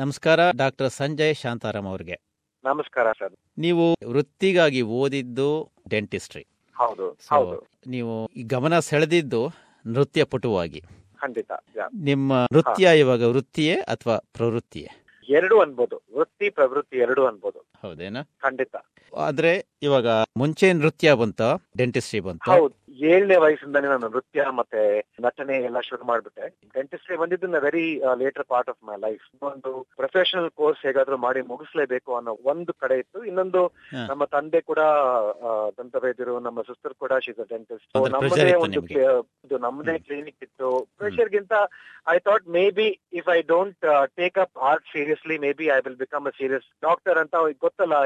ನಮಸ್ಕಾರ ಡಾಕ್ಟರ್ ಸಂಜಯ್ ಶಾಂತಾರಾಮ್ ಅವರಿಗೆ. ನಮಸ್ಕಾರ ಸರ್. ನೀವು ವೃತ್ತಿಗಾಗಿ ಓದಿದ್ದು ಡೆಂಟಿಸ್ಟ್ರಿ, ನೀವು ಗಮನ ಸೆಳೆದಿದ್ದು ನೃತ್ಯ ಪಟುವಾಗಿ. ಖಂಡಿತ. ನಿಮ್ಮ ನೃತ್ಯ ಇವಾಗ ವೃತ್ತಿಯೇ ಅಥವಾ ಪ್ರವೃತ್ತಿಯೇ? ಎರಡು ಅನ್ಬೋದು, ವೃತ್ತಿ ಪ್ರವೃತ್ತಿ ಎರಡು ಅನ್ಬೋದು. ಹೌದೇನಾ? ಖಂಡಿತ. ಆದ್ರೆ ಇವಾಗ ಮುಂಚೆ ನೃತ್ಯ ಬಂತ, ಡೆಂಟಿಸ್ಟ್ರಿ ಬಂತ? ಹೌದು, 7ನೇ ವಯಸ್ಸಿಂದಾನೇ ನಾನು ನೃತ್ಯ ಮತ್ತೆ ನಟನೆ ಎಲ್ಲ ಶುರು ಮಾಡ್ಬಿಟ್ಟೆ. ಡೆಂಟಿಸ್ಟ್ರಿ ಬಂದಿದ್ದು ನ very later part of my life. ಒಂದು ಪ್ರೊಫೆಷನಲ್ ಕೋರ್ಸ್ ಹೇಗಾದ್ರೂ ಮಾಡಿ ಮುಗಿಸ್ಲೇಬೇಕು ಅನ್ನೋ ಒಂದು ಕಡೆ ಇತ್ತು. ಇನ್ನೊಂದು, ನಮ್ಮ ತಂದೆ ಕೂಡ ದಂತ ವೈದ್ಯರು, ನಮ್ಮ ಸಿಸ್ಟರ್ ಕೂಡ ಶೀಸ್ ಅ ಡೆಂಟಿಸ್ಟ್. ನಮ್ಮದೇ ಒಂದು ನಮ್ಮದೇ ಕ್ಲಿನಿಕ್ ಇತ್ತು. ಪ್ರೆಷರ್ ಗಿಂತ I thought maybe if I don't take up art seriously, maybe I will become a serious doctor anta gottala.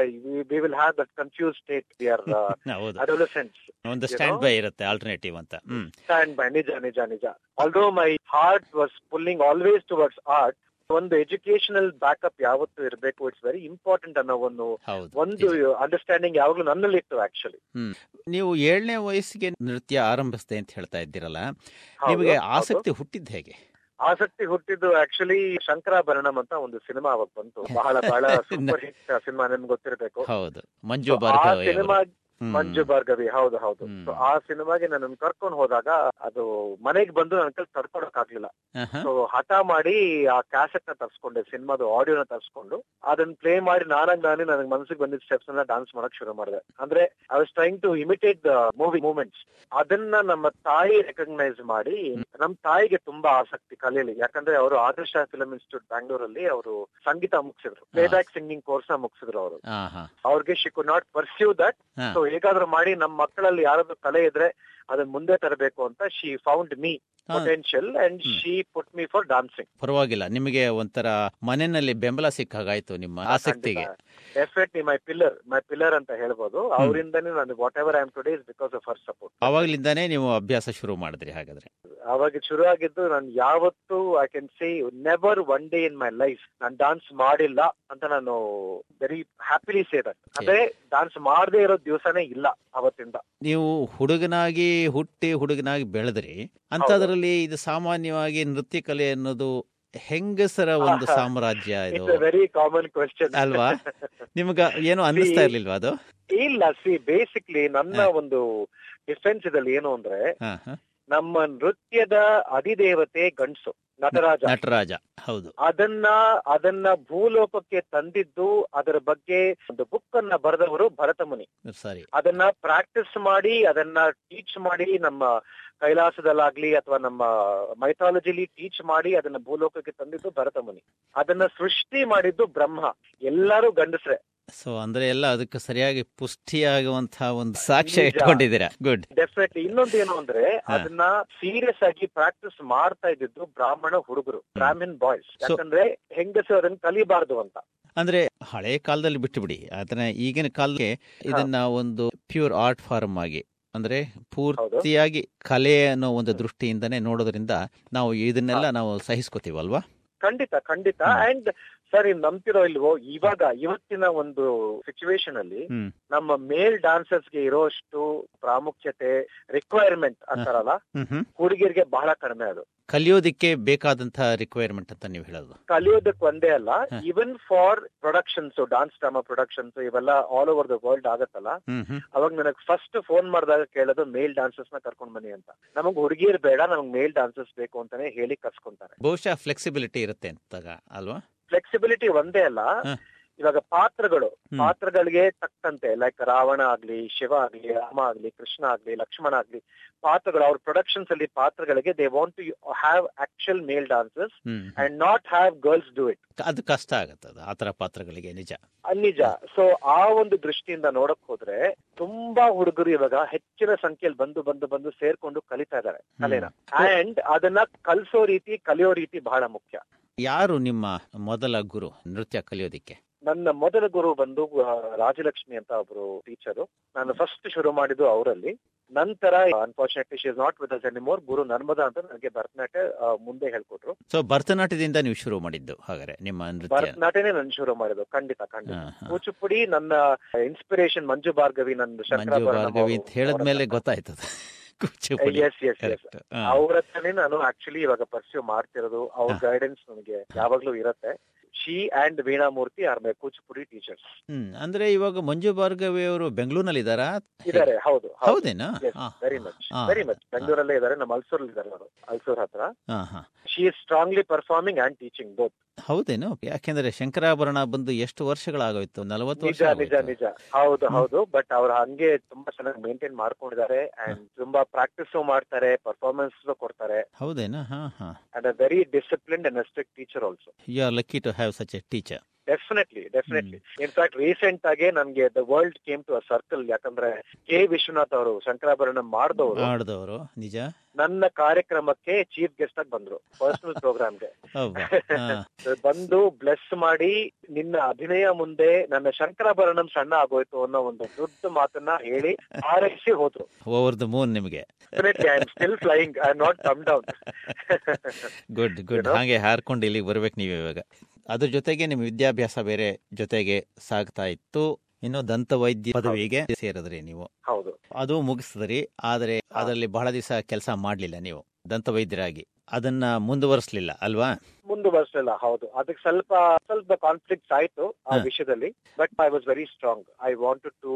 We will have that confused state. We are adolescents on the standby irutte, alternative anta standby. Nija although my heart was pulling always towards art, ಒಂದು educational backup ಯಾವತ್ತು ಇರಬೇಕು, it's very important ಅನ್ನೋ ಒಂದು understanding ಯಾವಾಗಲೂ ನನ್ನಲ್ಲಿ ಇತ್ತು actually. ನೀವು 7ನೇ ವಯಸ್ಸಿಗೆ ನೃತ್ಯ ಆರಂಭಿಸ್ತೇ ಅಂತ ಹೇಳ್ತಾ ಇದ್ದೀರಲ್ಲ, ನಿಮಗೆ ಆಸಕ್ತಿ ಹುಟ್ಟಿದ್ದು ಹೇಗೆ? ಆಸಕ್ತಿ ಹುಟ್ಟಿದ್ದು ಆಕ್ಚುಲಿ ಶಂಕರಾಭರಣಂ ಅಂತ ಒಂದು ಸಿನಿಮಾ ಅವಾಗ ಬಂತು, ಬಹಳ ಬಹಳ ಸೂಪರ್ ಹಿಟ್ ಸಿನಿಮಾ, ನಿಮ್ಗೆ ಗೊತ್ತಿರಬೇಕು. ಹೌದು, ಮಂಜು ಭಾರ್ಗವಿ. ಹೌದು ಹೌದು. ಆ ಸಿನಿಮಾಗೆ ನನ್ನ ಕರ್ಕೊಂಡು ಹೋದಾಗ ಅದು ಮನೆಗೆ ಬಂದು ನನ್ನ ಕೈಲಿ ತಡ್ಕೊಡಕ್ ಆಗ್ಲಿಲ್ಲ. ಸೊ ಹಠ ಮಾಡಿ ಆ ಕ್ಯಾಸೆಟ್ ನ ತರ್ಸ್ಕೊಂಡೆ, ಸಿನಿಮಾದ ಆಡಿಯೋನ ತರ್ಸ್ಕೊಂಡು ಅದನ್ನ ಪ್ಲೇ ಮಾಡಿ ನಾನೇ ನನಗೆ ಮನಸ್ಸಿಗೆ ಬಂದಿದ್ದ ಸ್ಟೆಪ್ಸ್ ಅನ್ನ ಡಾನ್ಸ್ ಮಾಡಕ್ ಶುರು ಮಾಡಿದೆ. ಅಂದ್ರೆ I was trying to imitate the movie movements. ಅದನ್ನ ನಮ್ಮ ತಾಯಿ ರೆಕಗ್ನೈಸ್ ಮಾಡಿ, ನಮ್ ತಾಯಿಗೆ ತುಂಬಾ ಆಸಕ್ತಿ ಕಲಿಯಲಿ, ಯಾಕಂದ್ರೆ ಅವರು ಆದರ್ಶ ಫಿಲಂ ಇನ್ಸ್ಟಿಟ್ಯೂಟ್ ಬೆಂಗಳೂರಲ್ಲಿ ಅವರು ಸಂಗೀತ ಮುಗಿಸಿದ್ರು, ಪ್ಲೇ ಬ್ಯಾಕ್ ಸಿಂಗಿಂಗ್ ಕೋರ್ಸ್ ನ ಮುಗಿಸಿದ್ರು ಅವರು. ಅವ್ರಿಗೆ she could not pursue that. So ಹೇಗಾದ್ರೂ ಮಾಡಿ ನಮ್ಮ ಮಕ್ಕಳಲ್ಲಿ ಯಾರಾದ್ರೂ ಕಲೆ ಇದ್ರೆ ಅದನ್ನ ಮುಂದೆ ತರಬೇಕು ಅಂತ she found me potential and she put me for dancing. ಪರವಾಗಿಲ್ಲ, ನಿಮಗೆ ಒಂಥರ ಮನೆಯಲ್ಲಿ ಬೆಂಬಲ ಸಿಕ್ಕಾಗಾಯ್ತು ನಿಮ್ಮ ಆಸಕ್ತಿಗೆ. ಡೆಫಿನೆಟ್ಲಿ ಮೈ ಪಿಲ್ಲರ್ ಅಂತ ಹೇಳ್ಬೋದು. ಅವರಿಂದಾನೇ ನಾನು whatever I am today is because of her support. ಅವಾಗ್ಲಿಂದಾನೇ ನೀವು ಅಭ್ಯಾಸ ಶುರು ಮಾಡಿದ್ರಿ ಹಾಗಾದ್ರೆ? ಅವಾಗ ಶುರು ಆಗಿದ್ದು. ನಾನು ಯಾವತ್ತು I can say never one day in my life ನಾನು ಡಾನ್ಸ್ ಮಾಡಿಲ್ಲ ಅಂತ ನಾನು ವೆರಿ ಹ್ಯಾಪಿಲಿ ಸೇ ದಟ್. ಅದೇ ಡಾನ್ಸ್ ಮಾಡದೇ ಇರೋ ದಿವಸನೇ ಇಲ್ಲ ಅವತ್ತಿಂದ. ನೀವು ಹುಡುಗನಾಗಿ ಹುಟ್ಟಿ ಹುಡುಗನಾಗಿ ಬೆಳೆದ್ರಿ ಅಂತದ್ರಲ್ಲಿ ಇದು ಸಾಮಾನ್ಯವಾಗಿ ನೃತ್ಯ ಕಲೆ ಅನ್ನೋದು ಹೆಂಗಸರ ಒಂದು ಸಾಮ್ರಾಜ್ಯ, ಇದು ವೆರಿ ಕಾಮನ್ ಕ್ವೆಶ್ಚನ್ ಅಲ್ವಾ? ನಿಮ್ಗ ಏನು ಅನ್ನಿಸ್ತಾ ಇರ್ಲಿಲ್ವಾ ಅದು? ಇಲ್ಲ, ಸಿ ಬೇಸಿಕ್ಲಿ ನನ್ನ ಒಂದು ಡಿಫೆನ್ಸ್ ಇದಲ್ಲಿ ಏನು ಅಂದ್ರೆ, ನಮ್ಮ ನೃತ್ಯದ ಅಧಿದೇವತೆ ಗಂಡಸು, ನಟರಾಜ. ಹೌದು. ಅದನ್ನ ಭೂಲೋಕಕ್ಕೆ ತಂದಿದ್ದು, ಅದರ ಬಗ್ಗೆ ಒಂದು ಬುಕ್ ಅನ್ನ ಬರೆದವರು ಭರತ ಮುನಿ. ಸರಿ. ಅದನ್ನ ಪ್ರಾಕ್ಟೀಸ್ ಮಾಡಿ, ಅದನ್ನ ಟೀಚ್ ಮಾಡಿ, ನಮ್ಮ ಕೈಲಾಸದಲ್ಲಾಗ್ಲಿ ಅಥವಾ ನಮ್ಮ ಮೈಥಾಲಜಿಲಿ ಟೀಚ್ ಮಾಡಿ ಅದನ್ನ ಭೂಲೋಕಕ್ಕೆ ತಂದಿದ್ದು ಭರತ ಮುನಿ. ಅದನ್ನ ಸೃಷ್ಟಿ ಮಾಡಿದ್ದು ಬ್ರಹ್ಮ. ಎಲ್ಲರೂ ಗಂಡಸ್ರೆ. ಸೊ ಅಂದ್ರೆ ಎಲ್ಲ ಅದಕ್ಕೆ ಸರಿಯಾಗಿ ಪುಷ್ಟಿಯಾಗುವಂತಹ ಒಂದು ಸಾಕ್ಷ್ಯ ಇಟ್ಕೊಂಡಿದ್ದೀರಾ. ಗುಡ್. ಡೆಫಿನೆಟ್ಲಿ. ಇನ್ನೊಂದೇನು ಅಂದ್ರೆ, ಅದನ್ನ ಸೀರಿಯಸ್ ಆಗಿ ಪ್ರಾಕ್ಟೀಸ್ ಮಾಡ್ತಾ ಇದ್ದಿದ್ದು ಬ್ರಾಹ್ಮಣ ಹುಡುಗರು, ಬ್ರಾಹ್ಮಣ್ ಬಾಯ್ಸ್. ಯಾಕಂದ್ರೆ ಹೆಂಗಸು ಅದನ್ನ ಕಲಿಬಾರ್ದು ಅಂತ. ಅಂದ್ರೆ ಹಳೆ ಕಾಲದಲ್ಲಿ ಬಿಟ್ಟು ಬಿಡಿ, ಅದನ್ನ ಈಗಿನ ಕಾಲಕ್ಕೆ ಇದನ್ನ ಒಂದು ಪ್ಯೂರ್ ಆರ್ಟ್ ಫಾರ್ಮ್ ಆಗಿ, ಅಂದ್ರೆ ಪೂರ್ತಿಯಾಗಿ ಕಲೆ ಅನ್ನೋ ಒಂದು ದೃಷ್ಟಿಯಿಂದನೇ ನೋಡೋದ್ರಿಂದ ನಾವು ಇದನ್ನೆಲ್ಲ ನಾವು ಸಹಿಸ್ಕೋತೀವಲ್ವಾ? ಖಂಡಿತ ಖಂಡಿತ. ಅಂಡ್ ಸರ್, ಇನ್ ನಂಬ್ತಿರೋ ಇಲ್ವೋ, ಇವಾಗ ಇವತ್ತಿನ ಒಂದು ಸಿಚುವೇಶನ್ ಅಲ್ಲಿ ನಮ್ಮ ಮೇಲ್ ಡಾನ್ಸರ್ಸ್ಗೆ ಇರೋಷ್ಟು ಪ್ರಾಮುಖ್ಯತೆ, ರಿಕ್ವೈರ್ಮೆಂಟ್ ಅಂತಾರಲ್ಲ, ಹುಡುಗಿಯರಿಗೆ ಬಹಳ ಕಡಿಮೆ. ಅದು ಕಲಿಯೋದಕ್ಕೆ ಬೇಕಾದಂತಹ ರಿಕ್ವೈರ್ಮೆಂಟ್ ಅಂತ ನೀವು ಹೇಳೋದು. ಕಲಿಯೋದಕ್ಕೆ ಒಂದೇ ಅಲ್ಲ, even for productions, dance drama productions ಇವೆಲ್ಲ ಆಲ್ ಓವರ್ ದ ವರ್ಲ್ಡ್ ಆಗತ್ತಲ್ಲ, ಅವಾಗ ನನಗೆ ಫಸ್ಟ್ ಫೋನ್ ಮಾಡಿದಾಗ ಕೇಳೋದು ಮೇಲ್ ಡಾನ್ಸರ್ಸ್ ನ ಕರ್ಕೊಂಡ್ ಬನ್ನಿ ಅಂತ. ನಮಗ್ ಹುಡುಗಿಯರ್ ಬೇಡ, ನಮಗ್ ಮೇಲ್ ಡಾನ್ಸರ್ಸ್ ಬೇಕು ಅಂತಾನೆ ಹೇಳಿ ಕರ್ಸ್ಕೊಂತಾರೆ. ಬಹುಶಃ ಫ್ಲೆಕ್ಸಿಬಿಲಿಟಿ ಇರುತ್ತೆ ಅಂತ ಅಲ್ವಾ? ಫ್ಲೆಕ್ಸಿಬಿಲಿಟಿ ಒಂದೇ ಅಲ್ಲ, ಇವಾಗ ಪಾತ್ರಗಳಿಗೆ ತಕ್ಕಂತೆ, ಲೈಕ್ ರಾವಣ ಆಗ್ಲಿ, ಶಿವ ಆಗ್ಲಿ, ರಾಮ ಆಗ್ಲಿ, ಕೃಷ್ಣ ಆಗ್ಲಿ, ಲಕ್ಷ್ಮಣ ಆಗ್ಲಿ, ಪಾತ್ರಗಳು ಅವ್ರ ಪ್ರೊಡಕ್ಷನ್ಸ್ ಅಲ್ಲಿ ಪಾತ್ರಗಳಿಗೆ they want to have actual male dancers and not have girls do it. ಅದು ಕಷ್ಟ ಆಗುತ್ತೆ ಆ ತರ ಪಾತ್ರಗಳಿಗೆ. ನಿಜ. ಸೊ ಆ ಒಂದು ದೃಷ್ಟಿಯಿಂದ ನೋಡಕ್ ಹೋದ್ರೆ ತುಂಬಾ ಹುಡುಗರು ಇವಾಗ ಹೆಚ್ಚಿನ ಸಂಖ್ಯೆಯಲ್ಲಿ ಬಂದು ಸೇರ್ಕೊಂಡು ಕಲಿತಾ ಇದಾರೆ ಕಲೆನ. ಅಂಡ್ ಅದನ್ನ ಕಲಿಯೋ ರೀತಿ ಬಹಳ ಮುಖ್ಯ. ಯಾರು ನಿಮ್ಮ ಮೊದಲ ಗುರು ನೃತ್ಯ ಕಲಿಯೋದಿಕ್ಕೆ? ನನ್ನ ಮೊದಲ ಗುರು ಬಂದು ರಾಜಲಕ್ಷ್ಮಿ ಅಂತ ಒಬ್ರು ಟೀಚರು. ನಾನು ಫಸ್ಟ್ ಶುರು ಮಾಡಿದ್ದು ಅವರಲ್ಲಿ. ನಂತರ unfortunately she is not with us anymore, Guru Narmada ಅಂತ ನನಗೆ ಭರತನಾಟ್ಯ ಮುಂದೆ ಹೇಳ್ಕೊಟ್ರು. ಸೊ ಭರತನಾಟ್ಯದಿಂದ ನೀವು ಶುರು ಮಾಡಿದ್ದು ಹಾಗಾದ್ರೆ ನಿಮ್ಮ ನೃತ್ಯ? ಭರತನಾಟ್ಯನೇ ನಾನು ಶುರು ಮಾಡಿದ್ದು. ಖಂಡಿತ. ಕೂಚಿಪುಡಿ ನನ್ನ ಇನ್ಸ್ಪಿರೇಷನ್ ಮಂಜು ಭಾರ್ಗವಿ. ನನ್ನ ಶಂಕರಾಭರಣ ಅಂತ ಹೇಳಿದ್ಮೇಲೆ ಗೊತ್ತಾಯ್ತದೆ. ಕೂಚಿಪುಡಿ. ಅವ್ರ ಹತ್ರನೇ ನಾನು ಆಕ್ಚುಲಿ ಇವಾಗ ಪರ್ಸ್ಯೂ ಮಾಡ್ತಿರೋದು, ಅವ್ರ ಗೈಡೆನ್ಸ್ ನನಗೆ ಯಾವಾಗ್ಲೂ ಇರತ್ತೆ. She and Veenamurthy are my Kuchipudi teachers. ಅಂದ್ರೆ ಇವಾಗ ಮಂಜು ಭಾರ್ಗವಿ ಅವರು ಬೆಂಗಳೂರಿನಲ್ಲಿ ಇದ್ದಾರಾ? ಇದಾರೆ, ಹೌದು. ಹೌದೇನಾ? ವೆರಿ ಮಚ್ ಬೆಂಗಳೂರಲ್ಲೇ ಇದಾರೆ, ನಮ್ಮ ಅಲ್ಸೂರಲ್ಲಿ ಇದಾರೆ ಅವರು, ಅಲ್ಸೂರ್ ಹತ್ರ. She is strongly performing and teaching both. ಹೌದೇನು? ಯಾಕೆಂದ್ರೆ ಶಂಕರಾಭರಣ ಬಂದು ಎಷ್ಟು ವರ್ಷಗಳಾಗೋಯ್ತು, 40 ವರ್ಷ. ನಿಜ, ಹೌದು. ಬಟ್ ಅವ್ರು ಹಂಗೆ ತುಂಬಾ ಚೆನ್ನಾಗಿ ಮೇಂಟೈನ್ ಮಾಡ್ಕೊಂಡಿದ್ದಾರೆ ಅಂಡ್ ತುಂಬಾ ಪ್ರಾಕ್ಟೀಸ್ ಮಾಡ್ತಾರೆ, ಪರ್ಫಾರ್ಮೆನ್ಸ್ ಕೊಡ್ತಾರೆ. ಹೌದೇನಾ? And a very disciplined and strict teacher also. You are lucky to have such a teacher. Definitely. In fact recent ಆಗಿ ನಮ್ಗೆ the world came to a circle. ಯಾಕಂದ್ರೆ ಕೆ. ವಿಶ್ವನಾಥ್ ಅವರು ಶಂಕರಾಭರಣ ಮಾಡಿದವರು ನಿಜ. ನನ್ನ ಕಾರ್ಯಕ್ರಮಕ್ಕೆ ಚೀಫ್ ಗೆಸ್ಟ್ ಆಗಿ ಬಂದ್ರು, ಪರ್ಸನಲ್ ಪ್ರೋಗ್ರಾಮ್ಗೆ ಬಂದು ಬ್ಲೆಸ್ ಮಾಡಿ, ನಿನ್ನ ಅಭಿನಯ ಮುಂದೆ ನನ್ನ ಶಂಕರಾಭರಣಂ ಸಣ್ಣ ಆಗೋಯ್ತು ಅನ್ನೋ ಒಂದು ದೊಡ್ಡ ಮಾತನ್ನ ಹೇಳಿ ಆರೈಸಿ ಹೋದ್ರು. ಓವರ್ ದ ಮೂನ್ ನಿಮಗೆ. I am still flying, I am not come down. Good good. ಹಾಗೆ ಹಾರ್ಕೊಂಡು ಇಲ್ಲಿಗೆ ಬರ್ಬೇಕು ನೀವು ಇವಾಗ. ಅದ್ರ ಜೊತೆಗೆ ನಿಮ್ಮ ವಿದ್ಯಾಭ್ಯಾಸ ಬೇರೆ ಜೊತೆಗೆ ಸಾಗ್ತಾ ಇತ್ತು. ಇನ್ನು ದಂತವೈದ್ಯ ಪದವಿಗೆ ಸೇರಿದ್ರಿ ನೀವು. ಹೌದು, ಅದು ಮುಗಿಸಿದ್ರಿ. ಆದರೆ ಅದರಲ್ಲಿ ಬಹಳ ದಿವಸ ಕೆಲಸ ಮಾಡಲಿಲ್ಲ ನೀವು ದಂತವೈದ್ಯರಾಗಿ. ಅದನ್ನ ಮುಂದುವರಿಸಲಿಲ್ಲ ಅಲ್ವಾ? ಮುಂದುವರಿಸಲಿಲ್ಲ, ಹೌದು. ಅದಕ್ಕೆ ಸ್ವಲ್ಪ ಕಾನ್ಫ್ಲಿಕ್ಟ್ ಆಯ್ತು ಆ ವಿಷಯದಲ್ಲಿ. But I was very strong. I wanted to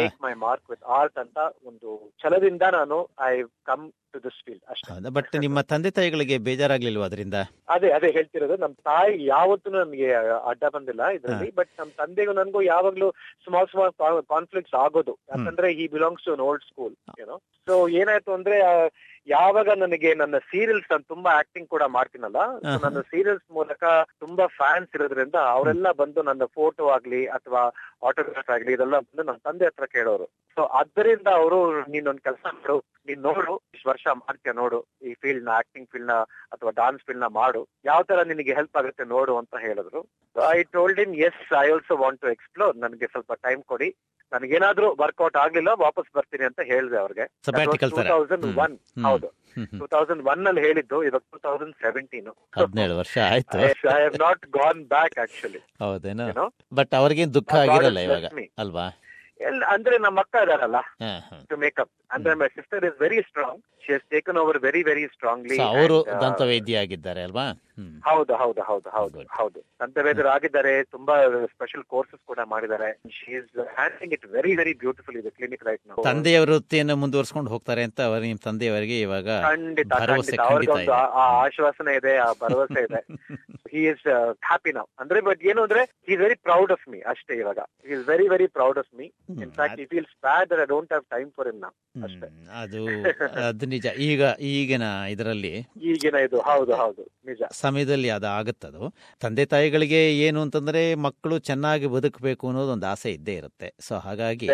make my mark with art ಅಂತ ಒಂದು ಛಲದಿಂದ ನಾನು I come to this field ಅಷ್ಟೇ. ಬಟ್ ನಿಮ್ಮ ತಂದೆ ತಾಯಿಗಳಿಗೆ ಬೇಜಾರಾಗ್ಲಿಲ್ವಾ ಅದರಿಂದ? ಅದೇ ಹೇಳ್ತಿರೋದು. ನಮ್ ತಾಯಿ ಯಾವತ್ತೂ ನನ್ಗೆ ಅಡ್ಡ ಬಂದಿಲ್ಲ ಇದರಲ್ಲಿ. ಬಟ್ ನಮ್ ತಂದೆಗೂ ನನ್ಗೂ ಯಾವಾಗ್ಲೂ ಸ್ಮಾಲ್ ಕಾನ್ಫ್ಲಿಕ್ಟ್ಸ್ ಆಗೋದು. ಯಾಕಂದ್ರೆ he belongs to an old school ಏನೋ. ಸೊ ಏನಾಯ್ತು ಅಂದ್ರೆ, ಯಾವಾಗ ನನಗೆ ನನ್ನ ಸೀರಿಯಲ್ಸ್, ನಾನು ತುಂಬಾ ಆಕ್ಟಿಂಗ್ ಕೂಡ ಮಾಡ್ತೀನಲ್ಲ, ನನ್ನ ಸೀರಿಯಲ್ಸ್ ಮೂಲಕ ತುಂಬಾ ಫ್ಯಾನ್ಸ್ ಇರೋದ್ರಿಂದ ಅವರೆಲ್ಲ ಬಂದು ನನ್ನ ಫೋಟೋ ಆಗ್ಲಿ ಅಥವಾ ಆಟೋಗ್ರಾಫ್ ಆಗ್ಲಿ ಇದೆಲ್ಲ ಬಂದು ನನ್ನ ತಂದೆ ಹತ್ರ ಕೇಳೋರು. ಸೊ ಅದರಿಂದ ಅವರು, ನೀನೊಂದ್ ಕೆಲಸ ಮಾಡು, ನೀನ್ ನೋಡು, ಇಷ್ಟು ವರ್ಷ ಮಾಡ್ತೀಯ ನೋಡು, ಈ ಫೀಲ್ಡ್ ನ, ಆಕ್ಟಿಂಗ್ ಫೀಲ್ಡ್ ನ ಅಥವಾ ಡಾನ್ಸ್ ಫೀಲ್ಡ್ ನ ಮಾಡು, ಯಾವ ತರ ನಿನಗೆ ಹೆಲ್ಪ್ ಆಗುತ್ತೆ ನೋಡು ಅಂತ ಹೇಳಿದ್ರು. I told him yes, I also want to explore, ನನಗೆ ಸ್ವಲ್ಪ ಟೈಮ್ ಕೊಡಿ, ನನ್ಗೇನಾದ್ರೂ ವರ್ಕೌಟ್ ಆಗ್ಲಿಲ್ಲ ವಾಪಸ್ ಬರ್ತೀನಿ ಅಂತ ಹೇಳಿದೆ ಅವ್ರಿಗೆ. 2001, ಹೌದು, 2001 ಅಲ್ಲಿ ಹೇಳಿದ್ದು, ಇವಾಗ 2017. 17 ವರ್ಷ ಆಯ್ತು. I have not gone back actually. ಹೌದೇನೋ? ಬಟ್ ಅವ್ರಿಗೇನ್ ದುಃಖ ಆಗಿರಲ್ಲ ಇವಾಗ ಅಲ್ವಾ? ಎಲ್ಲ ಅಂದ್ರೆ ನಮ್ಮ ಅಕ್ಕ ಇದಾರಲ್ಲ, ಟು ಮೇಕಪ್ ಅಂದ್ರೆ my sister is very strong. She has taken over very very strongly. ಅವರು ದಂತವೈದ್ಯ ಆಗಿದ್ದಾರೆ ಅಲ್ವಾ? ಹೌದು, ದಂತವೈದ್ಯರು ಆಗಿದ್ದಾರೆ. ತುಂಬಾ ಸ್ಪೆಷಲ್ ಕೋರ್ಸಸ್ ಕೂಡ ಮಾಡಿದ್ದಾರೆ. She is handling it very very beautiful. ಇದು ಕ್ಲಿನಿಕ್ ರೈಟ್ ನೌ. ತಂದೆಯ ವೃತ್ತಿಯನ್ನು ಮುಂದುವರಿಸಿಕೊಂಡು ಹೋಗ್ತಾರೆ ಅಂತ ನಿಮ್ಮ ತಂದೆಯವರಿಗೆ ಇವಾಗ ಖಂಡಿತ ಅವ್ರಿಗೊಂದು ಆ ಆಶ್ವಾಸನೆ ಇದೆ, ಆ ಭರವಸೆ ಇದೆ. He is happy now. ಅಂದ್ರೆ ಬಟ್ ಏನು ಅಂದ್ರೆ, he is very proud of me ಅಷ್ಟೇ. ಇವಾಗ he is very very proud of me. In fact he feels bad that I don't have time for him now. ಅದು ನಿಜ. ಈಗಿನ ಇದರಲ್ಲಿ, ಈಗಿನ ಇದು ಹೌದು ನಿಜ ಸಮಯದಲ್ಲಿ ಅದು ಆಗುತ್ತದು. ತಂದೆ ತಾಯಿಗಳಿಗೆ ಏನು ಅಂತಂದ್ರೆ, ಮಕ್ಕಳು ಚೆನ್ನಾಗಿ ಬದುಕಬೇಕು ಅನ್ನೋದು ಒಂದು ಆಸೆ ಇದ್ದೇ ಇರುತ್ತೆ. ಸೊ ಹಾಗಾಗಿ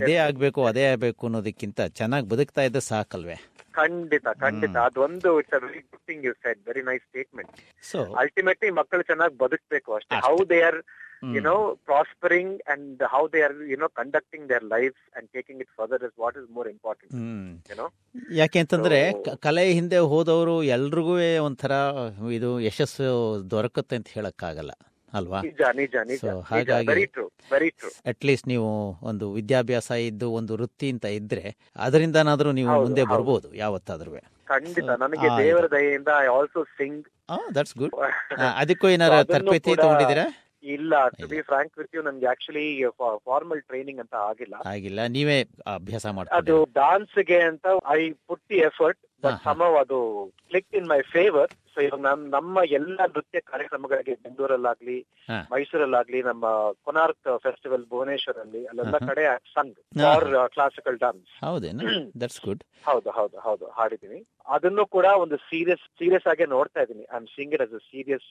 ಇದೇ ಆಗ್ಬೇಕು ಅದೇ ಆಗ್ಬೇಕು ಅನ್ನೋದಕ್ಕಿಂತ ಚೆನ್ನಾಗಿ ಬದುಕ್ತಾ ಇದ್ದ ಸಾಕಲ್ವೇ? ಖಂಡಿತ. ಅದೊಂದು it's a very good thing you said, very nice statement. So ultimately ಮಕ್ಕಳು ಚೆನ್ನಾಗಿ ಬದುಕಬೇಕು ಅಷ್ಟೇ. How they are prospering and how they are conducting their lives and taking it further is what is more important. ಯಾಕೆ ಅಂತಂದ್ರೆ, ಕಲೆ ಹಿಂದೆ ಹೋದವರು ಎಲ್ರಿಗೂ ಒಂಥರ ಇದು ಯಶಸ್ಸು ದೊರಕುತ್ತೆ ಅಂತ ಹೇಳಕ್ಕಾಗಲ್ಲ ಅಲ್ವಾ? ಅಟ್ ಲೀಸ್ಟ್ ನೀವು ಒಂದು ವಿದ್ಯಾಭ್ಯಾಸ ಇದ್ದು ಒಂದು ವೃತ್ತಿ ಅಂತ ಇದ್ರೆ ಅದರಿಂದನಾದ್ರೂ ನೀವು ಮುಂದೆ ಬರ್ಬೋದು ಯಾವತ್ತಾದ್ರೂ. ಖಂಡಿತ. ನನಗೆ ದೇವರ ದಯೆಯಿಂದ I also sing. That's good. ಅದಕ್ಕೂ ಏನಾರ ತರಬೇತಿ ತಗೊಂಡಿದ್ದೀರಾ? ಇಲ್ಲ, to be frank with you, ನನ್ಗೆ ಆಕ್ಚುಲಿ ಫಾರ್ಮಲ್ ಟ್ರೈನಿಂಗ್ ಅಂತ ಆಗಿಲ್ಲ. ನೀವೇ ಅಭ್ಯಾಸ ಮಾಡಿ. ಅದು ಡಾನ್ಸ್ಗೆ ಅಂತ I put the effort, but somehow ಅದು click in my favour. So ಇವಾಗ ನಮ್ಮ ಎಲ್ಲಾ ನೃತ್ಯ ಕಾರ್ಯಕ್ರಮಗಳಿಗೆ ಬೆಂಗಳೂರಲ್ಲಾಗ್ಲಿ, ಮೈಸೂರಲ್ಲಾಗ್ಲಿ, ನಮ್ಮ ಕೊನಾರ್ಕ್ ಫೆಸ್ಟಿವಲ್ ಭುವನೇಶ್ವರ್ ಅಲ್ಲಿ, ಅಲ್ಲೆಲ್ಲ ಕಡೆ ಸಂಗ್ ಫಾರ್ ಕ್ಲಾಸಿಕಲ್ ಡಾನ್ಸ್. ಹೌದು ಹಾಡಿದೀನಿ. ಅದನ್ನು ಕೂಡ ಒಂದು ಸೀರಿಯಸ್ ಆಗಿ ನೋಡ್ತಾ ಇದೀನಿ. I am seeing it as a serious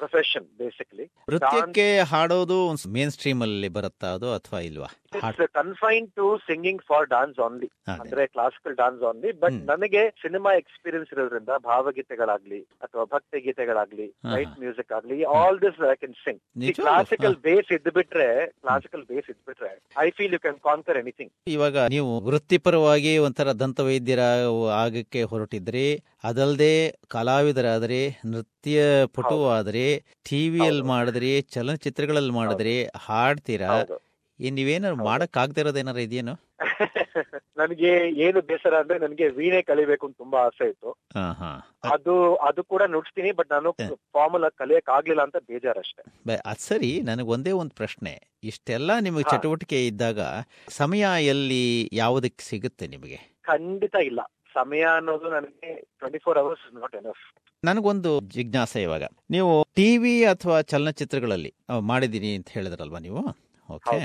profession basically. ನೃತ್ಯಕ್ಕೆ ಹಾಡೋದು ಮೇನ್ ಸ್ಟ್ರೀಮ್ ಅಲ್ಲಿ ಬರುತ್ತಾ ಅದು ಅಥವಾ ಇಲ್ವಾ? It's confine to singing for dance only, ಅಂದ್ರೆ ಕ್ಲಾಸಿಕಲ್ ಡಾನ್ಸ್ ಓನ್ಲಿ. ಬಟ್ ನನಗೆ ಸಿನಿಮಾ ಎಕ್ಸ್ಪೀರಿಯನ್ಸ್ ಇರೋದ್ರಿಂದ ಭಾವಗೀತೆಗಳಾಗ್ಲಿ ಅಥವಾ ಭಕ್ತಿ ಗೀತೆಗಳಾಗ್ಲಿ, ಲೈಟ್ ಮ್ಯೂಸಿಕ್ ಆಗ್ಲಿ, all this I can sing. Classical base ಇದ್ಬಿಟ್ರೆ I feel you can conquer anything. ಇವಾಗ ನೀವು ವೃತ್ತಿಪರವಾಗಿ ಒಂಥರ ದಂತವೈದ್ಯರ ಆಗಕ್ಕೆ ಹೊರಟಿದ್ರಿ, ಅದಲ್ಲದೆ ಕಲಾವಿದರಾದ್ರಿ, ನೃತ್ಯ ಪಟು ಆದ್ರಿ, ಟಿವಿಯಲ್ಲಿ ಮಾಡಿದ್ರಿ, ಚಲನಚಿತ್ರಗಳಲ್ಲಿ ಮಾಡಿದ್ರಿ, ಹಾಡ್ತೀರಾ. ನೀವೇನಾರು ಮಾಡಕ್ ಆಗದಿರೋದೇನಾರ ಇದೆಯೇನು? ನನ್ಗೆ ಏನು ಬೇಸರ ಅಂದ್ರೆ ನನ್ಗೆ ವೀಣೆ ಕಲಿಬೇಕು ಅಂತ ತುಂಬಾ ಆಸೆ ಇತ್ತು. ಅದು ಅದು ಕೂಡ ನುಡಿಸ್ತೀನಿ, ಬಟ್ ನಾನು ಫಾರ್ಮಲ್ ಆಗಿ ಕಲಿಯಕ್ ಆಗ್ಲಿಲ್ಲ ಅಂತ ಬೇಜಾರಷ್ಟೇ. ಅದ್ ಸರಿ, ನನಗೆ ಒಂದೇ ಒಂದು ಪ್ರಶ್ನೆ. ಇಷ್ಟೆಲ್ಲಾ ನಿಮಗೆ ಚಟುವಟಿಕೆ ಇದ್ದಾಗ ಸಮಯ ಎಲ್ಲಿ ಯಾವುದಕ್ಕೆ ಸಿಗುತ್ತೆ ನಿಮಗೆ? ಖಂಡಿತ ಇಲ್ಲ, ಸಮಯ ಅನ್ನೋದು ನನಗೆ 24 hours ನಾಟ್ ಎನಫ್. ನನಗೊಂದು ಜಿಜ್ಞಾಸೆ, ಇವಾಗ ನೀವು ಟಿವಿ ಅಥವಾ ಚಲನಚಿತ್ರಗಳಲ್ಲಿ ಮಾಡಿದೀನಿ ಅಂತ ಹೇಳಿದ್ರಲ್ವಾ ನೀವು, ಓಕೆ,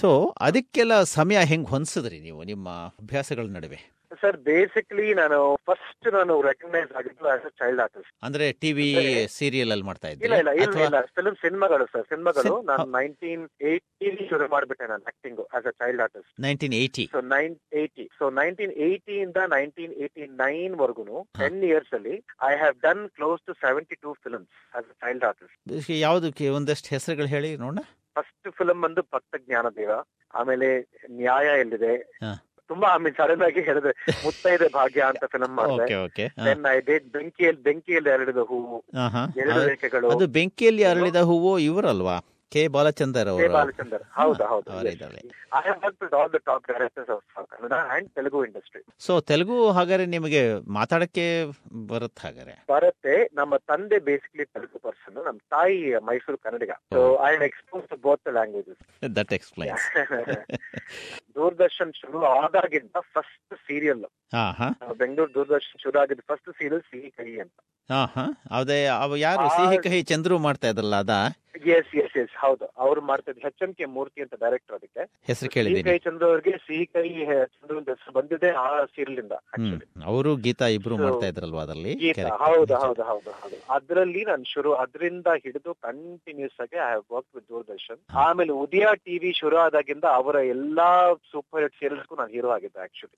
ಸೊ ಅದಕ್ಕೆಲ್ಲ ಸಮಯ ಹೆಂಗ್ ಹೊಂದಿಸಿದ್ರಿ ನೀವು ನಿಮ್ಮ ಅಭ್ಯಾಸಗಳ ನಡುವೆ? ಸರ್, ಬೇಸಿಕಲಿ ನಾನು ಫಸ್ಟ್ ರೆಕಗ್ನೈಸ್ ಆಗಿದ್ದು ಆಸ್ ಎ ಚೈಲ್ಡ್ ಆರ್ಟಿಸ್ಟ್. ಅಂದ್ರೆ ಟಿವಿ ಸೀರಿಯಲ್ ಅಲ್ಲಿ ಮಾಡ್ತಾ ಇದ್ದೆ? ಇಲ್ಲ, ಫಿಲ್ಮ್ ಸಿನಿಮಾಗಳು ಸರ್, ಸಿನಿಮಾಗಳು. ನಾನು 1980 ಶುರು ಮಾಡ್ಬಿಟ್ಟೆ ನಾನು acting as a child artist. 1980? So 1980 ಇಂದ 1989 ವರೆಗೂ 10 years ಅಲ್ಲಿ I have done close to 72 films as a child artist. ಯಾವ್ದಕ್ಕೆ ಒಂದಷ್ಟು ಹೆಸರುಗಳು ಹೇಳಿ ನೋಡೋಣ. ಫಸ್ಟ್ ಫಿಲಮ್ ಬಂದು ಭಕ್ತ ಜ್ಞಾನದೇವ, ಆಮೇಲೆ ನ್ಯಾಯ ಎಲ್ಲಿದೆ, ತುಂಬಾ ಆಮೇಲೆ ಸಡನ್ ಆಗಿ ಹೇಳಿದೆ ಮುತ್ತೈದೆ ಭಾಗ್ಯ ಅಂತ ಫಿಲಮ್ ಮಾಡಿದೆ. ಬೆಂಕಿಯಲ್ಲಿ ಅರಳಿದ ಹೂವು, ಎರಡು ರೇಖೆಗಳು, ಬೆಂಕಿಯಲ್ಲಿ ಅರಳಿದ ಹೂವು ಇವರಲ್ವಾ, ಕೆ ಬಾಲಚಂದರ್ ಅವರು. ಹೌದು. I have worked with all the top directors of Kannada and Telugu industry. So Telugu ಹಾಗಾದ್ರೆ ನಿಮಗೆ ಮಾತಾಡಕ್ಕೆ ಬರುತ್ತೆ? ಹಾಗಾದ್ರೆ ಬರುತ್ತೆ. ನಮ್ಮ ತಂದೆ ಬೇಸಿಕಲಿ ತೆಲುಗು ಪರ್ಸನ್, ನಮ್ಮ ತಾಯಿ Mysuru Kannadiga. So I am expose to both the languages. That explains. Doordarshan ಶುರು ಆದಾಗಿದ್ದ ಫಸ್ಟ್ ಸೀರಿಯಲ್, ಬೆಂಗಳೂರು ದೂರದರ್ಶನ್ ಶುರು ಆಗಿದ್ದ ಫಸ್ಟ್ ಸೀರಿಯಲ್ ಸಿಹಿ ಕಹಿ ಅಂತ. ಅದೇ ಯಾರು ಸಿಹಿ ಕಹಿ ಚಂದ್ರು ಮಾಡ್ತಾ ಇದ್ರಲ್ಲ ಅದ? ಎಸ್, ಹೌದು, ಅವ್ರು ಮಾಡ್ತಾ ಇದ್ರು. HMK ಮೂರ್ತಿ ಅಂತ ಡೈರೆಕ್ಟರ್, ಅದಕ್ಕೆ ಹೆಸರು ಕೇಳಿದೆ. ಸಿಹಿ ಕಹಿ ಚಂದ್ರು ಅವ್ರಿಗೆ ಸಿಹಿ ಕಹಿ ಚಂದ್ರು ಹೆಸರು ಬಂದಿದೆ ಆ ಸೀರಿಯಲ್ ಇಂದ. ಅವರು ಗೀತಾ ಇಬ್ರು ಮಾಡ್ತಾ ಇದ್ರಲ್ವಾ ಅದರಲ್ಲಿ? ಹೌದು. ಅದ್ರಲ್ಲಿ ನಾನು ಶುರು, ಅದರಿಂದ ಹಿಡಿದು ಕಂಟಿನ್ಯೂಸ್ ಆಗಿ I have work with Doordarshan. ಆಮೇಲೆ ಉದಯ ಟಿವಿ ಶುರು ಆದಾಗಿಂದ ಅವರ ಎಲ್ಲಾ ಸೂಪರ್ ಹಿಟ್ ಸೀರಿಯಲ್ಸ್ಗೂ ನಾನು ಹೀರೋ ಆಗಿದ್ದೆ ಆಕ್ಚುಲಿ.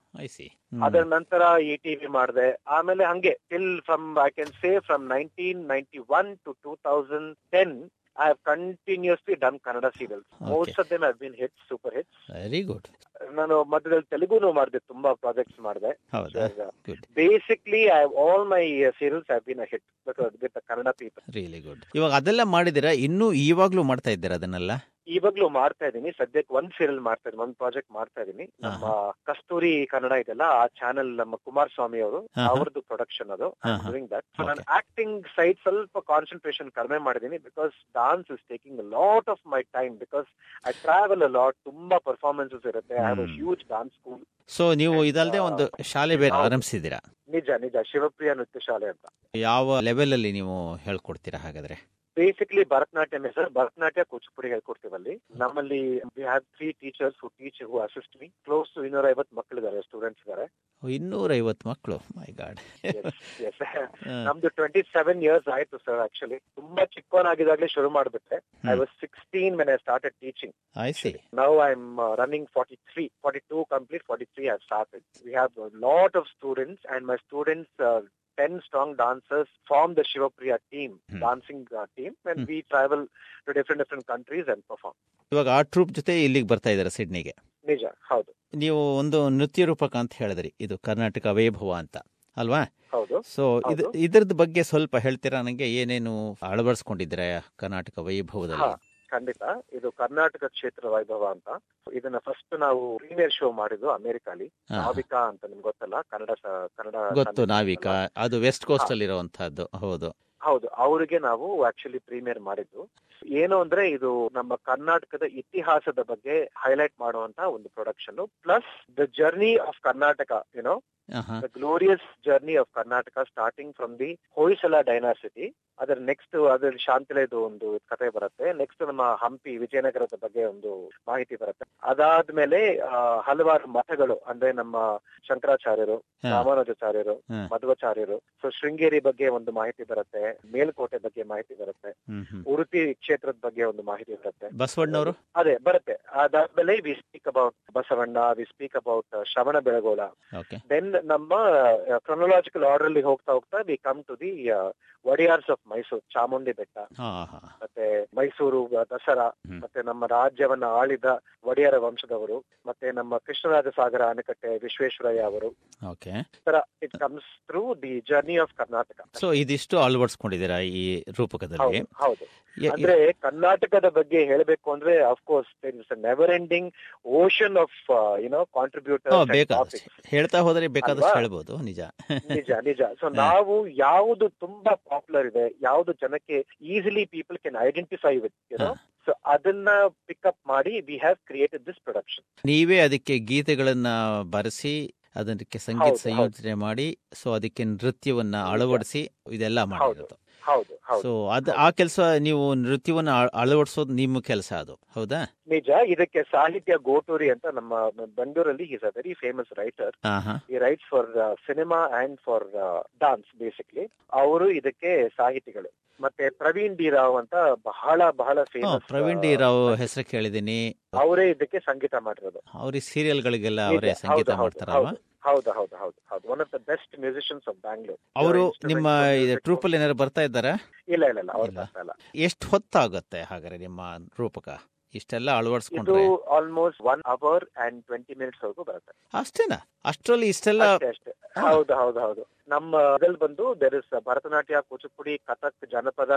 ಅದರ ನಂತರ ETV ಮಾಡಿದೆ. ಆಮೇಲೆ ಹಂಗೆ till from I can say from 1991 to 2010 I have continuously done Kannada serials. Okay. Most of them have been hits, super hits. Very good. ನಾನು ಮಧ್ಯದಲ್ಲಿ ತೆಲುಗುನು ಮಾಡಿದೆ, ತುಂಬಾ ಪ್ರಾಜೆಕ್ಟ್ಸ್ ಮಾಡಿದೆ. Basically I have all my serials have been a hit with Kannada people. Really good. ಇವಾಗ ಅದೆಲ್ಲ ಮಾಡಿದಿರಾ? ಇನ್ನು ಇವಾಗ್ಲೂ ಮಾಡ್ತಾ ಇದ್ದೀರಾ ಅದನ್ನೆಲ್ಲ? ಇವಾಗ್ಲೂ ಮಾಡ್ತಾ ಇದ್ದೀನಿ. ಸದ್ಯಕ್ಕೆ ಒಂದ್ ಸೀರಿಯಲ್ ಮಾಡ್ತಾ ಇದ್ದೀನಿ, ಒಂದ್ ಪ್ರಾಜೆಕ್ಟ್ ಮಾಡ್ತಾ ಇದ್ದೀನಿ. ನಮ್ಮ ಕಸ್ತೂರಿ ಕನ್ನಡ ಇದೆಲ್ಲ ಆ ಚಾನೆಲ್, ನಮ್ಮ ಕುಮಾರಸ್ವಾಮಿ ಅವರು, ಅವ್ರದ್ದು ಪ್ರೊಡಕ್ಷನ್ ಅದು. Doing that. ನಾನು ಆಕ್ಟಿಂಗ್ ಸೈಡ್ ಸ್ವಲ್ಪ ಕಾನ್ಸಂಟ್ರೇಷನ್ ಕಡಿಮೆ ಮಾಡಿದೀನಿ, because dance is taking a lot of my time, because I travel a lot, ತುಂಬಾ ಪರ್ಫಾರ್ಮೆನ್ಸಸ್ ಇರುತ್ತೆ. I have a huge dance school. So ನೀವು ಇದಲ್ಲದೆ ಒಂದು ಶಾಲೆ ಬೇರೆ ಆರಂಭಿಸಿದೀರಾ? ನಿಜ, ಶಿವಪ್ರಿಯ ನೃತ್ಯ ಶಾಲೆ ಅಂತ. ಯಾವ ಲೆವೆಲ್ ಅಲ್ಲಿ ನೀವು ಹೇಳ್ಕೊಡ್ತೀರಾ ಹಾಗಾದ್ರೆ? ಬೇಸಿಕಲಿ ಭರತನಾಟ್ಯಮೇ ಸರ್, ಭರತನಾಟ್ಯ ಕೂಚಿಪುಡಿ ಹೇಳ್ಕೊಡ್ತೀವಲ್ಲಿ. ನಮ್ಮಲ್ಲಿ we have 3 teachers who teach, who assist me. Close to 250 ಮಕ್ಕಳು ಇದಾರೆ, ಸ್ಟೂಡೆಂಟ್ಸ್ ಇದಾರೆ. 250 ಮಕ್ಕಳು, ಮೈ ಗಾಡ್. ನಮ್ದು 27 years ಆಯ್ತು ಸರ್ ಆಕ್ಚುಲಿ. ತುಂಬಾ ಚಿಕ್ಕವನಾಗಿದ್ದಾಗಲೇ ಶುರು ಮಾಡ್ಬಿಟ್ಟೆ. I was 16 when I started teaching. I see. Now I am running 42 complete 43 I started. We have lot of students and my students 10 strong dancers from the Shivapriya team, dancing team, and we travel to different countries and perform. ಇವಾಗ ಆ troupe ಜೊತೆ ಇಲ್ಲಿಗೆ ಬರ್ತಾ ಇದ್ದಾರೆ ಸಿಡ್ನಿಗೆ? ನಿಜ, ಹೌದು. ನೀವು ಒಂದು ನೃತ್ಯ ರೂಪಕ ಅಂತ ಹೇಳಿದ್ರಿ, ಇದು ಕರ್ನಾಟಕ ವೈಭವ ಅಂತ ಅಲ್ವಾ? ಹೌದು. ಸೊ ಇದ್ರದ ಬಗ್ಗೆ ಸ್ವಲ್ಪ ಹೇಳ್ತೀರಾ ನನಗೆ, ಏನೇನು ಅಳವಡಿಸ್ಕೊಂಡಿದ್ರೆ ಕರ್ನಾಟಕ ವೈಭವದಲ್ಲಿ? ಖಂಡಿತ. ಇದು ಕರ್ನಾಟಕ ಕ್ಷೇತ್ರ ವೈಭವ ಅಂತ. ಇದನ್ನ ಫಸ್ಟ್ ನಾವು ಪ್ರೀಮಿಯರ್ ಶೋ ಮಾಡಿದ್ದು ಅಮೆರಿಕಾಲಿ, ನಾವಿಕಾ ಅಂತ. ನಿಮ್ಗೆ ಗೊತ್ತಲ್ಲ ಕನ್ನಡ ಗೊತ್ತು ನಾವಿಕಾ, ಅದು ವೆಸ್ಟ್ ಕೋಸ್ಟ್ ಅಲ್ಲಿ ಇರುವಂತಹದ್ದು. ಹೌದು, ಅವರಿಗೆ ನಾವು ಆಕ್ಚುಲಿ ಪ್ರೀಮಿಯರ್ ಮಾಡಿದ್ದು. ಏನು ಅಂದ್ರೆ ಇದು ನಮ್ಮ ಕರ್ನಾಟಕದ ಇತಿಹಾಸದ ಬಗ್ಗೆ ಹೈಲೈಟ್ ಮಾಡುವಂತ ಒಂದು production, plus the journey of Karnataka, you know the glorious journey of Karnataka, starting from the Hoysala dynasty. ಅದರ ನೆಕ್ಸ್ಟ್ ಅದ್ರ ಶಾಂತಿಲೆದು ಒಂದು ಕತೆ ಬರುತ್ತೆ. ನೆಕ್ಸ್ಟ್ ನಮ್ಮ ಹಂಪಿ ವಿಜಯನಗರದ ಬಗ್ಗೆ ಒಂದು ಮಾಹಿತಿ ಬರುತ್ತೆ. ಅದಾದ್ಮೇಲೆ ಹಲವಾರು ಮಠಗಳು, ಅಂದ್ರೆ ನಮ್ಮ ಶಂಕರಾಚಾರ್ಯರು, ರಾಮಾನುಜಾಚಾರ್ಯರು, ಮಧ್ವಾಚಾರ್ಯರು. ಸೊ ಶೃಂಗೇರಿ ಬಗ್ಗೆ ಒಂದು ಮಾಹಿತಿ ಬರುತ್ತೆ, ಮೇಲ್ಕೋಟೆ ಬಗ್ಗೆ ಮಾಹಿತಿ ಬರುತ್ತೆ, ಉಡುಪಿ ಕ್ಷೇತ್ರದ ಬಗ್ಗೆ ಒಂದು ಮಾಹಿತಿ ಬರುತ್ತೆ, ಬಸವಣ್ಣವರು ಅದೇ ಬರುತ್ತೆ. ಅದಾದ್ಮೇಲೆ we speak about Basavanna, we speak about Shravana Belagola. Then ನಮ್ಮ ಕ್ರೊನಾಲಜಿಕಲ್ ಆರ್ಡರ್ ಅಲ್ಲಿ ಹೋಗ್ತಾ we come to the Wodeyars of Mysuru, Chamundi Betta, ಮತ್ತೆ ಮೈಸೂರು ದಸರಾ, ಮತ್ತೆ ನಮ್ಮ ರಾಜ್ಯವನ್ನ ಆಳಿದ ಒಡೆಯರ ವಂಶದವರು, ಮತ್ತೆ ನಮ್ಮ ಕೃಷ್ಣರಾಜ ಸಾಗರ ಅಣೆಕಟ್ಟೆ, ವಿಶ್ವೇಶ್ವರಯ್ಯ ಅವರು. It comes through the journey of Karnataka. So ಇದಿಷ್ಟು ಅಳವಡಿಸಿಕೊಂಡಿದ್ದೀರಾ ಈ ರೂಪಕದಲ್ಲಿ? ಹೌದು. ಅಂದ್ರೆ ಕರ್ನಾಟಕದ ಬಗ್ಗೆ ಹೇಳಬೇಕು ಅಂದ್ರೆ of course never ending ocean of you know contributor, ಹೇಳ್ತಾ ಹೋದ್ರೆ ಬೇಕಾದಷ್ಟು ಹೇಳ್ಬೋದು. ನಿಜ ನಿಜ ನಿಜ. ಸೊ ನಾವು ಯಾವುದು ತುಂಬಾ ಪಾಪ್ಯುಲರ್ ಇದೆ, ಯಾವುದು ಜನಕ್ಕೆ easily people can identify with you know, so ಅದನ್ನ ಪಿಕಪ್ ಮಾಡಿ we have created this production. ನೀವೇ ಅದಕ್ಕೆ ಗೀತೆಗಳನ್ನ ಬರೆಸಿ ಅದಕ್ಕೆ ಸಂಗೀತ ಸಂಯೋಜನೆ ಮಾಡಿ, ಸೊ ಅದಕ್ಕೆ ನೃತ್ಯವನ್ನ ಅಳವಡಿಸಿ ಇದೆಲ್ಲ ಮಾಡಿರುತ್ತೆ. ಸೊ ಅದು ಆ ಕೆಲಸ, ನೀವು ನೃತ್ಯವನ್ನು ಅಳವಡಿಸೋದು ನಿಮ್ಮ ಕೆಲಸ ಅದು, ಹೌದಾ? ನಿಜ. ಇದಕ್ಕೆ ಸಾಹಿತ್ಯ ಗೋಟೂರಿ ಅಂತ ನಮ್ಮ ಬೆಂಗಳೂರಲ್ಲಿ is a very famous writer, he writes for cinema and for dance basically. ಅವರು ಇದಕ್ಕೆ ಸಾಹಿತಿಗಳು. ಮತ್ತೆ ಪ್ರವೀಣ್ ಡಿ ರಾವ್ ಅಂತ ಬಹಳ ಬಹಳ ಫೇಮಸ್, ಪ್ರವೀಣ್ ಡಿ ರಾವ್ ಹೆಸರು ಕೇಳಿದೀನಿ. ಅವರೇ ಇದಕ್ಕೆ ಸಂಗೀತ ಮಾಡಿರೋದು. ಅವ್ರಿಗೆ ಸೀರಿಯಲ್ ಗಳಿಗೆಲ್ಲ ಅವರೇ ಸಂಗೀತ ಮಾಡ್ತಾರಲ್ವಾ? ಹೌದು ಹೌದು ಹೌದು ಹೌದು. One of the best musicians of Bangalore. ಅವರು ನಿಮ್ಮ ಟ್ರೂಪ್ ಅಲ್ಲಿ ಏನಾದ್ರು ಬರ್ತಾ ಇದ್ದಾರಾ? ಇಲ್ಲ ಇಲ್ಲ ಇಲ್ಲ, ಅವ್ರು ಬರ್ತಾ ಇಲ್ಲ. ಎಷ್ಟು ಹೊತ್ತಾಗುತ್ತೆ ಹಾಗಾದ್ರೆ ನಿಮ್ಮ ರೂಪಕ ಇಷ್ಟೆಲ್ಲ ಅಳವಡಿಸ್ಕೊಂಡ್ರೆ? ಆಲ್ಮೋಸ್ಟ್ 1 hour and 20 minutes ವರೆಗೂ ಬರುತ್ತೆ. ಅಷ್ಟೇನಾ? ಅಷ್ಟರಲ್ಲಿ ಇಷ್ಟೆಲ್ಲ? ಅಷ್ಟೇ. ಹೌದು ಹೌದು ಹೌದು. ನಮ್ಮ ಅದ್ರಲ್ಲಿ ಬಂದು ದೇರ್ ಇಸ್ ಭರತನಾಟ್ಯ, ಕೂಚಿಪುಡಿ, ಕಥಕ್, ಜನಪದ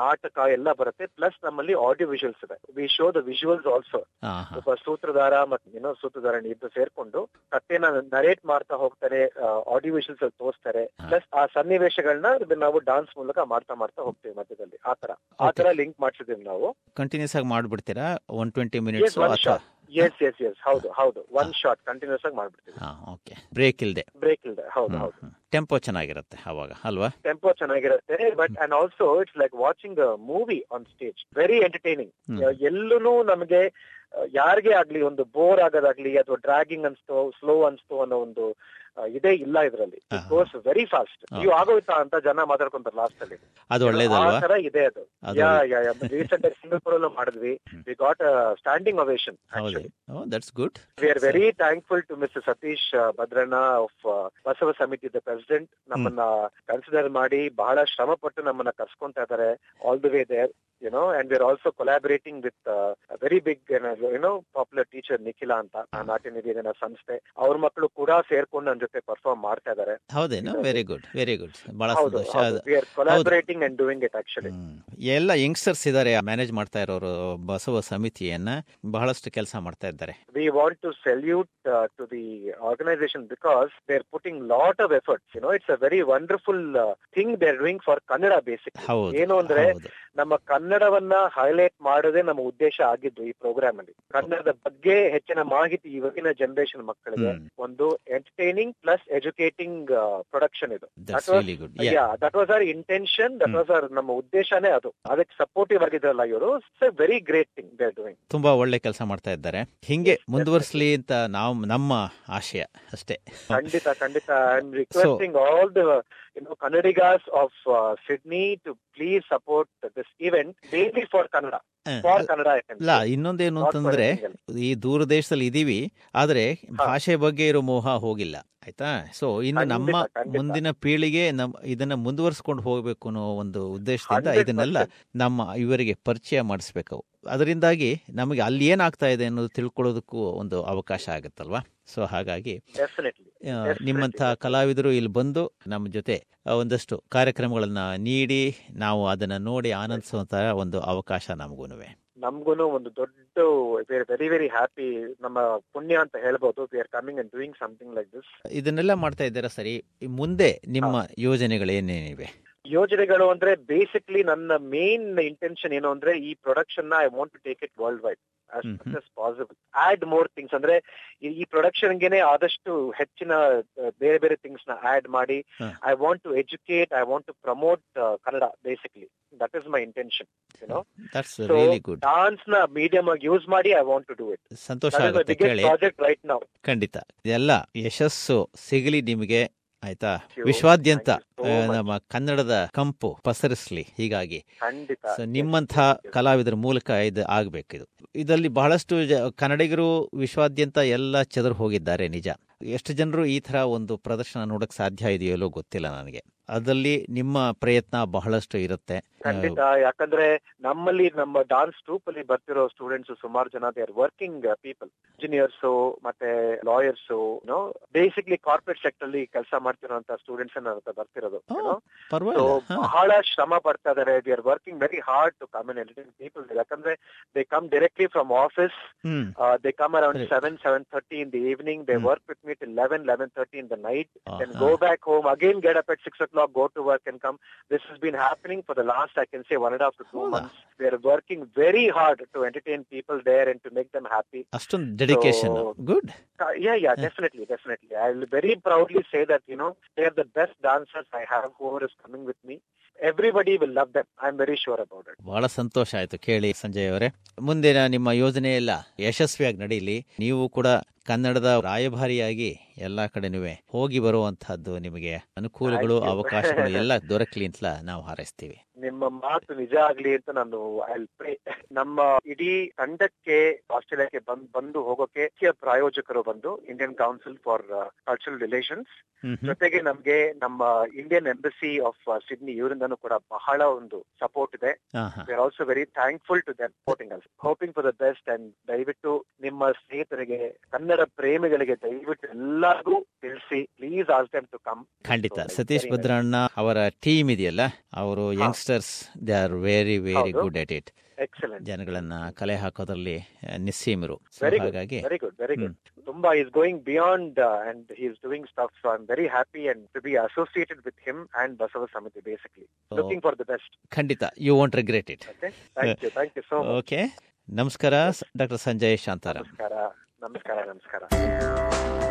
ನಾಟಕ ಎಲ್ಲ ಬರುತ್ತೆ. ಪ್ಲಸ್ ನಮ್ಮಲ್ಲಿ ಆಡಿಯೋ ವಿಜುವಲ್ಸ್ ಇದೆ. We show the visuals also. ಒಬ್ಬ ಸೂತ್ರಧಾರ ಮತ್ತು ಇನ್ನೊಂದು ಸೂತ್ರಧಾರಣಿ ಇದ್ದು ಸೇರ್ಕೊಂಡು ಕಥೆನ ನರೇಟ್ ಮಾಡ್ತಾ ಹೋಗ್ತಾರೆ, ಆಡಿಯೋ ವಿಜುವಲ್ಸ್ ಅಲ್ಲಿ ತೋರಿಸ್ತಾರೆ. ಪ್ಲಸ್ ಆ ಸನ್ನಿವೇಶಗಳನ್ನ ನಾವು ಡಾನ್ಸ್ ಮೂಲಕ ಮಾಡ್ತಾ ಮಾಡ್ತಾ ಹೋಗ್ತೀವಿ ಮಧ್ಯದಲ್ಲಿ. ಆ ತರ ಲಿಂಕ್ ಮಾಡ್ಸಿದೀವಿ ನಾವು. ಕಂಟಿನ್ಯೂಸ್ ಆಗಿ ಮಾಡ್ಬಿಡ್ತೀರಾ 120 minutes? Yes yes yes. ಹೌದು ಹೌದು. ಒನ್ ಶಾಟ್ ಕಂಟಿನ್ಯೂಸ್ ಆಗಿ ಮಾಡ್ಬಿಡ್ತೀವಿ. ಓಕೆ, ಬ್ರೇಕ್ ಇಲ್ಲದೆ. ಹೌದು ಹೌದು. ಟೆಂಪೋ ಚೆನ್ನಾಗಿರುತ್ತೆ ಅವಾಗ ಅಲ್ವಾ? ಟೆಂಪೋ ಚೆನ್ನಾಗಿರುತ್ತೆ. But and also it's like watching a movie on stage. Very entertaining. ಎಲ್ಲೂ ನಮಗೆ ಯಾರಿಗೆ ಆಗ್ಲಿ ಒಂದು ಬೋರ್ ಆಗೋದಾಗ್ಲಿ ಅಥವಾ ಡ್ರಾಗಿಂಗ್ ಅನ್ಸ್ತೋ, ಸ್ಲೋ ಅನ್ಸ್ತೋ ಅನ್ನೋ ಒಂದು ಇದೇ ಇಲ್ಲ ಇದರಲ್ಲಿ. Course very fast. ನೀವು ಆಗೋಯ್ತಾ ಅಂತ ಜನ ಮಾತಾಡ್ಕೊಂತಾರೆ ಲಾಸ್ಟ್ ಅಲ್ಲಿ. ಅದು ಒಳ್ಳೇದಲ್ವಾ? ತರ ಇದೆ ಅದು. ರೀಸೆಂಟ್ ಆಗಿ ಸಿಂಗಾಪುರ್ ಅಲ್ಲೂ ಮಾಡಿದ್ವಿ. We got a standing ovation. That's good. We are very thankful to mister Satish Bhadranna of Basava Samiti, the president. ನಮ್ಮನ್ನ ಕನ್ಸಿಡರ್ ಮಾಡಿ ಬಹಳ ಶ್ರಮ ಪಟ್ಟು ನಮ್ಮನ್ನ ಕರ್ಸ್ಕೊಂತ ಇದಾರೆ all the way there. You know, and we're also collaborating with a very big, you know, popular teacher Nikhila anta Natya Nivedana Sansthe. Aur makkalu kuda serkondu nan jote perform maartta idare. Haudena? Very good. Bala santosha. We are collaborating and doing it actually. Ella youngsters idare manage maartta iroru Basava Samithiyana bahalashtu kelsa maartta idare. We want to salute to the organization because they're putting lot of efforts, you know. It's a very wonderful thing they're doing for Kannada basically. Yeno andre namma ಕನ್ನಡವನ್ನ highlight ಮಾಡೋದೇ ನಮ್ಮ ಉದ್ದೇಶ ಆಗಿದ್ದು ಈ program ಅಲ್ಲಿ. ಕನ್ನಡದ ಬಗ್ಗೆ ಹೆಚ್ಚಿನ ಮಾಹಿತಿ ಇವತ್ತಿನ ಜನರೇಷನ್ ಮಕ್ಕಳಿಗೆ ಒಂದು ಎಂಟರ್ಟೈನಿಂಗ್ ಪ್ಲಸ್ ಎಜುಕೇಟಿಂಗ್ ಪ್ರೊಡಕ್ಷನ್ ಇದು. That was our intention, that was our ನಮ್ಮ ಉದ್ದೇಶನೇ ಅದು. ಅದಕ್ಕೆ ಸಪೋರ್ಟಿವ್ ಆಗಿದ್ರಲ್ಲ ಇವರು, it's a very great thing they are doing. ತುಂಬಾ ಒಳ್ಳೆ ಕೆಲಸ ಮಾಡ್ತಾ ಇದ್ದಾರೆ. ಹಿಂಗೆ ಮುಂದುವರಿಸಲಿ ಅಂತ ನಾವು ನಮ್ಮ ಆಶಯ ಅಷ್ಟೇ. ಖಂಡಿತ. I am requesting all the Kannadigas of Sydney to please support this event daily for Kannada. ಅಲ್ಲ, ಇನ್ನೊಂದೇನು ಅಂತಂದ್ರೆ ಈ ದೂರ ದೇಶದಲ್ಲಿ ಇದೀವಿ, ಆದ್ರೆ ಭಾಷೆ ಬಗ್ಗೆ ಇರೋ ಮೋಹ ಹೋಗಿಲ್ಲ, ಆಯ್ತಾ? ಸೊ ಇನ್ನು ನಮ್ಮ ಮುಂದಿನ ಪೀಳಿಗೆ ಇದನ್ನ ಮುಂದುವರಿಸಿಕೊಂಡು ಹೋಗ್ಬೇಕು ಅನ್ನೋ ಒಂದು ಉದ್ದೇಶದಿಂದ ಇದನ್ನೆಲ್ಲ ನಮ್ಮ ಇವರಿಗೆ ಪರಿಚಯ ಮಾಡಿಸ್ಬೇಕು. ಅದರಿಂದಾಗಿ ನಮಗೆ ಅಲ್ಲಿ ಏನಾಗ್ತಾ ಇದೆ ಅನ್ನೋದು ತಿಳ್ಕೊಳ್ಳೋದಕ್ಕೂ ಒಂದು ಅವಕಾಶ ಆಗುತ್ತಲ್ವಾ? ಸೊ ಹಾಗಾಗಿ ನಿಮ್ಮಂತಹ ಕಲಾವಿದರು ಇಲ್ಲಿ ಬಂದು ನಮ್ಮ ಜೊತೆ ಒಂದಷ್ಟು ಕಾರ್ಯಕ್ರಮಗಳನ್ನ ನೀಡಿ ನಾವು ಅದನ್ನ ನೋಡಿ ಆನಂದಿಸುವಂತ ಒಂದು ಅವಕಾಶ ನಮಗೂನು ಒಂದು ದೊಡ್ಡ ವೆರಿ ವೆರಿ ಹ್ಯಾಪಿ, ನಮ್ಮ ಪುಣ್ಯ ಅಂತ ಹೇಳ್ಬೋದು. We are coming and doing something like this. ಇದನ್ನೆಲ್ಲ ಮಾಡ್ತಾ ಇದ್ದೀರಾ. ಸರಿ, ಮುಂದೆ ನಿಮ್ಮ ಯೋಜನೆಗಳೇನೇನಿವೆ? ಯೋಜನೆಗಳು ಅಂದ್ರೆ ಬೇಸಿಕ್ಲಿ ನನ್ನ ಮೇನ್ ಇಂಟೆನ್ಷನ್ ಏನು ಅಂದ್ರೆ ಈ ಪ್ರೊಡಕ್ಷನ್ ನ I want to take it worldwide as much as possible, add more things. Andre ee production gene adashtu hechina bere bere things na add maadi. I want to educate, I want to promote Kannada basically. That is my intention, you know. That's so really good. Dance na medium ag use maadi I want to do it. Santosha agutte keli project right now. Kandita idella yashassu sigli nimage, ಆಯ್ತಾ? ವಿಶ್ವಾದ್ಯಂತ ನಮ್ಮ ಕನ್ನಡದ ಕಂಪು ಪಸರಿಸ್ಲಿ. ಹೀಗಾಗಿ ನಿಮ್ಮಂತಹ ಕಲಾವಿದರ ಮೂಲಕ ಇದು ಆಗ್ಬೇಕಿದು. ಇದರಲ್ಲಿ ಬಹಳಷ್ಟು ಕನ್ನಡಿಗರು ವಿಶ್ವಾದ್ಯಂತ ಎಲ್ಲ ಚದರ್ ಹೋಗಿದ್ದಾರೆ, ನಿಜ. ಎಷ್ಟು ಜನರು ಈ ತರ ಒಂದು ಪ್ರದರ್ಶನ ನೋಡಕ್ ಸಾಧ್ಯ ಇದೆಯಲ್ಲೋ ಗೊತ್ತಿಲ್ಲ ನನಗೆ. ಅದರಲ್ಲಿ ನಿಮ್ಮ ಪ್ರಯತ್ನ ಬಹಳಷ್ಟು ಇರುತ್ತೆ. ಖಂಡಿತ. ಯಾಕಂದ್ರೆ ನಮ್ಮಲ್ಲಿ ನಮ್ಮ ಡಾನ್ಸ್ ಟ್ರೂಪ್ ಅಲ್ಲಿ ಬರ್ತಿರೋ ಸ್ಟೂಡೆಂಟ್ಸ್ ಸುಮಾರು ಜನ they are working people, engineers ಮತ್ತೆ ಲಾಯರ್ಸ್, ಬೇಸಿಕ್ಲಿ ಕಾರ್ಪೊರೇಟ್ ಸೆಕ್ಟರ್ ಅಲ್ಲಿ ಕೆಲಸ ಮಾಡ್ತಿರೋಂತ ಸ್ಟೂಡೆಂಟ್ಸ್ ಬರ್ತಿರೋದು. ಬಹಳ ಶ್ರಮ ಪಡ್ತಾ ಇದಾರೆ, they are working very hard to come and entertain people. ಯಾಕಂದ್ರೆ they come directly from office, they come around 7-7:30 in the evening, they work with me till 11-11:30 in the night, then go back home again, get up at 6 o'clock, go to work and come. This has been happening for the last, I can say, 1.5 to 2 months. We are working very hard to entertain people there and to make them happy. Aston dedication. So, good. Yeah, definitely. I will very proudly say that, they are the best dancers I have, whoever is coming with me. Everybody will love them. I am very sure about it. ಬಹಳ ಸಂತೋಷ ಆಯ್ತು ಕೇಳಿ ಸಂಜಯ್ ಅವರೇ. ಮುಂದಿನ ನಿಮ್ಮ ಯೋಜನೆ ಎಲ್ಲ ಯಶಸ್ವಿಯಾಗಿ ನಡೀಲಿ. ನೀವು ಕೂಡ ಕನ್ನಡದ ರಾಯಭಾರಿಯಾಗಿ ಎಲ್ಲಾ ಕಡೆನೂ ಹೋಗಿ ಬರುವಂತಹದ್ದು ನಿಮಗೆ ಅನುಕೂಲಗಳು ಅವಕಾಶಗಳು ಎಲ್ಲ ದೊರಕಲಿ ಅಂತ ನಾವು ಹಾರೈಸ್ತೀವಿ. ನಿಮ್ಮ ಮಾತು ನಿಜ ಆಗ್ಲಿ ಅಂತ ನಾನು ಪ್ರೇ. ನಮ್ಮ ಇಡೀ ತಂಡಕ್ಕೆ ಆಸ್ಟ್ರೇಲಿಯಾಕ್ಕೆ ಬಂದು ಹೋಗೋಕೆ ಮುಖ್ಯ ಪ್ರಾಯೋಜಕರು ಬಂದು Indian council for cultural relations, ಜೊತೆಗೆ ನಮ್ಗೆ ನಮ್ಮ ಇಂಡಿಯನ್ ಎಂಬಸಿ ಆಫ್ ಸಿಡ್ನಿ ಇವರಿಂದನೂ ಕೂಡ ಬಹಳ ಒಂದು ಸಪೋರ್ಟ್ ಇದೆ. We are also very thankful to them supporting us, hoping for the best. And ದಯವಿಟ್ಟು ನಿಮ್ಮ ಸ್ನೇಹಿತರಿಗೆ, ಕನ್ನಡ ಪ್ರೇಮಿಗಳಿಗೆ ದಯವಿಟ್ಟು ಎಲ್ಲರಿಗೂ ತಿಳಿಸಿ, please ask them to come. ಖಂಡಿತ. ಸತೀಶ್ ಭದ್ರಣ್ಣ ಅವರ ಟೀಮ್ ಇದೆಯಲ್ಲ, ಅವರು youngsters, they are very very good at it. Excellent. ಜನಗಳನ್ನ ಕಲೆ ಹಾಕೋದ್ರಲ್ಲಿ ನಿಸ್ಸೀಮರು. ಹಾಗಾಗಿ ತುಂಬಾ is going beyond and he is doing stuff. So I am very happy and to be associated with him and Basava Samiti. Basically looking for the best. ಖಂಡಿತ, you won't regret it. Thank you so much. Okay, ನಮಸ್ಕಾರ doctor Sanjay Shantaram. ನಮಸ್ಕಾರ.